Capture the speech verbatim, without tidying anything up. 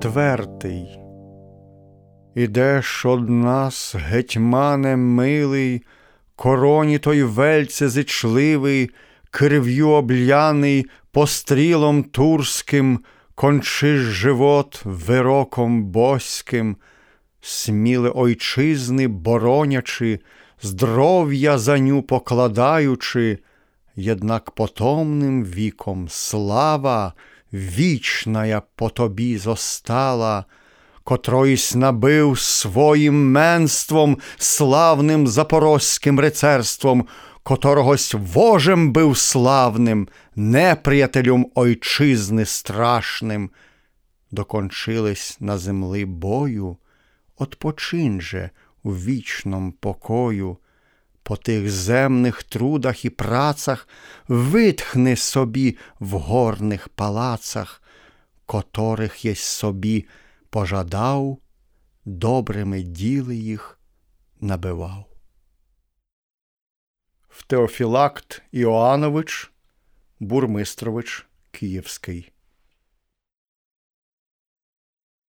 четвертий. Ідеш од нас, гетьмане милий, короні той вельце зичливий, крив'ю обляний, пострілом турським, кончиш живот вироком боським, сміле ойчизни боронячи, здоров'я за ню покладаючи, єднак потомним віком слава вічная по тобі зостала, котроїсь набив своїм менством славним запорозьким рицарством, котрогось вожем бив славним, неприятелем ойчизни страшним. Докончились на земли бою, отпочинь же у вічном покою, по тих земних трудах і працах витхни собі в горних палацах, котрих єсь собі пожадав, добрими діли їх набивав. Теофілакт Іоанович Бурмистрович Київський.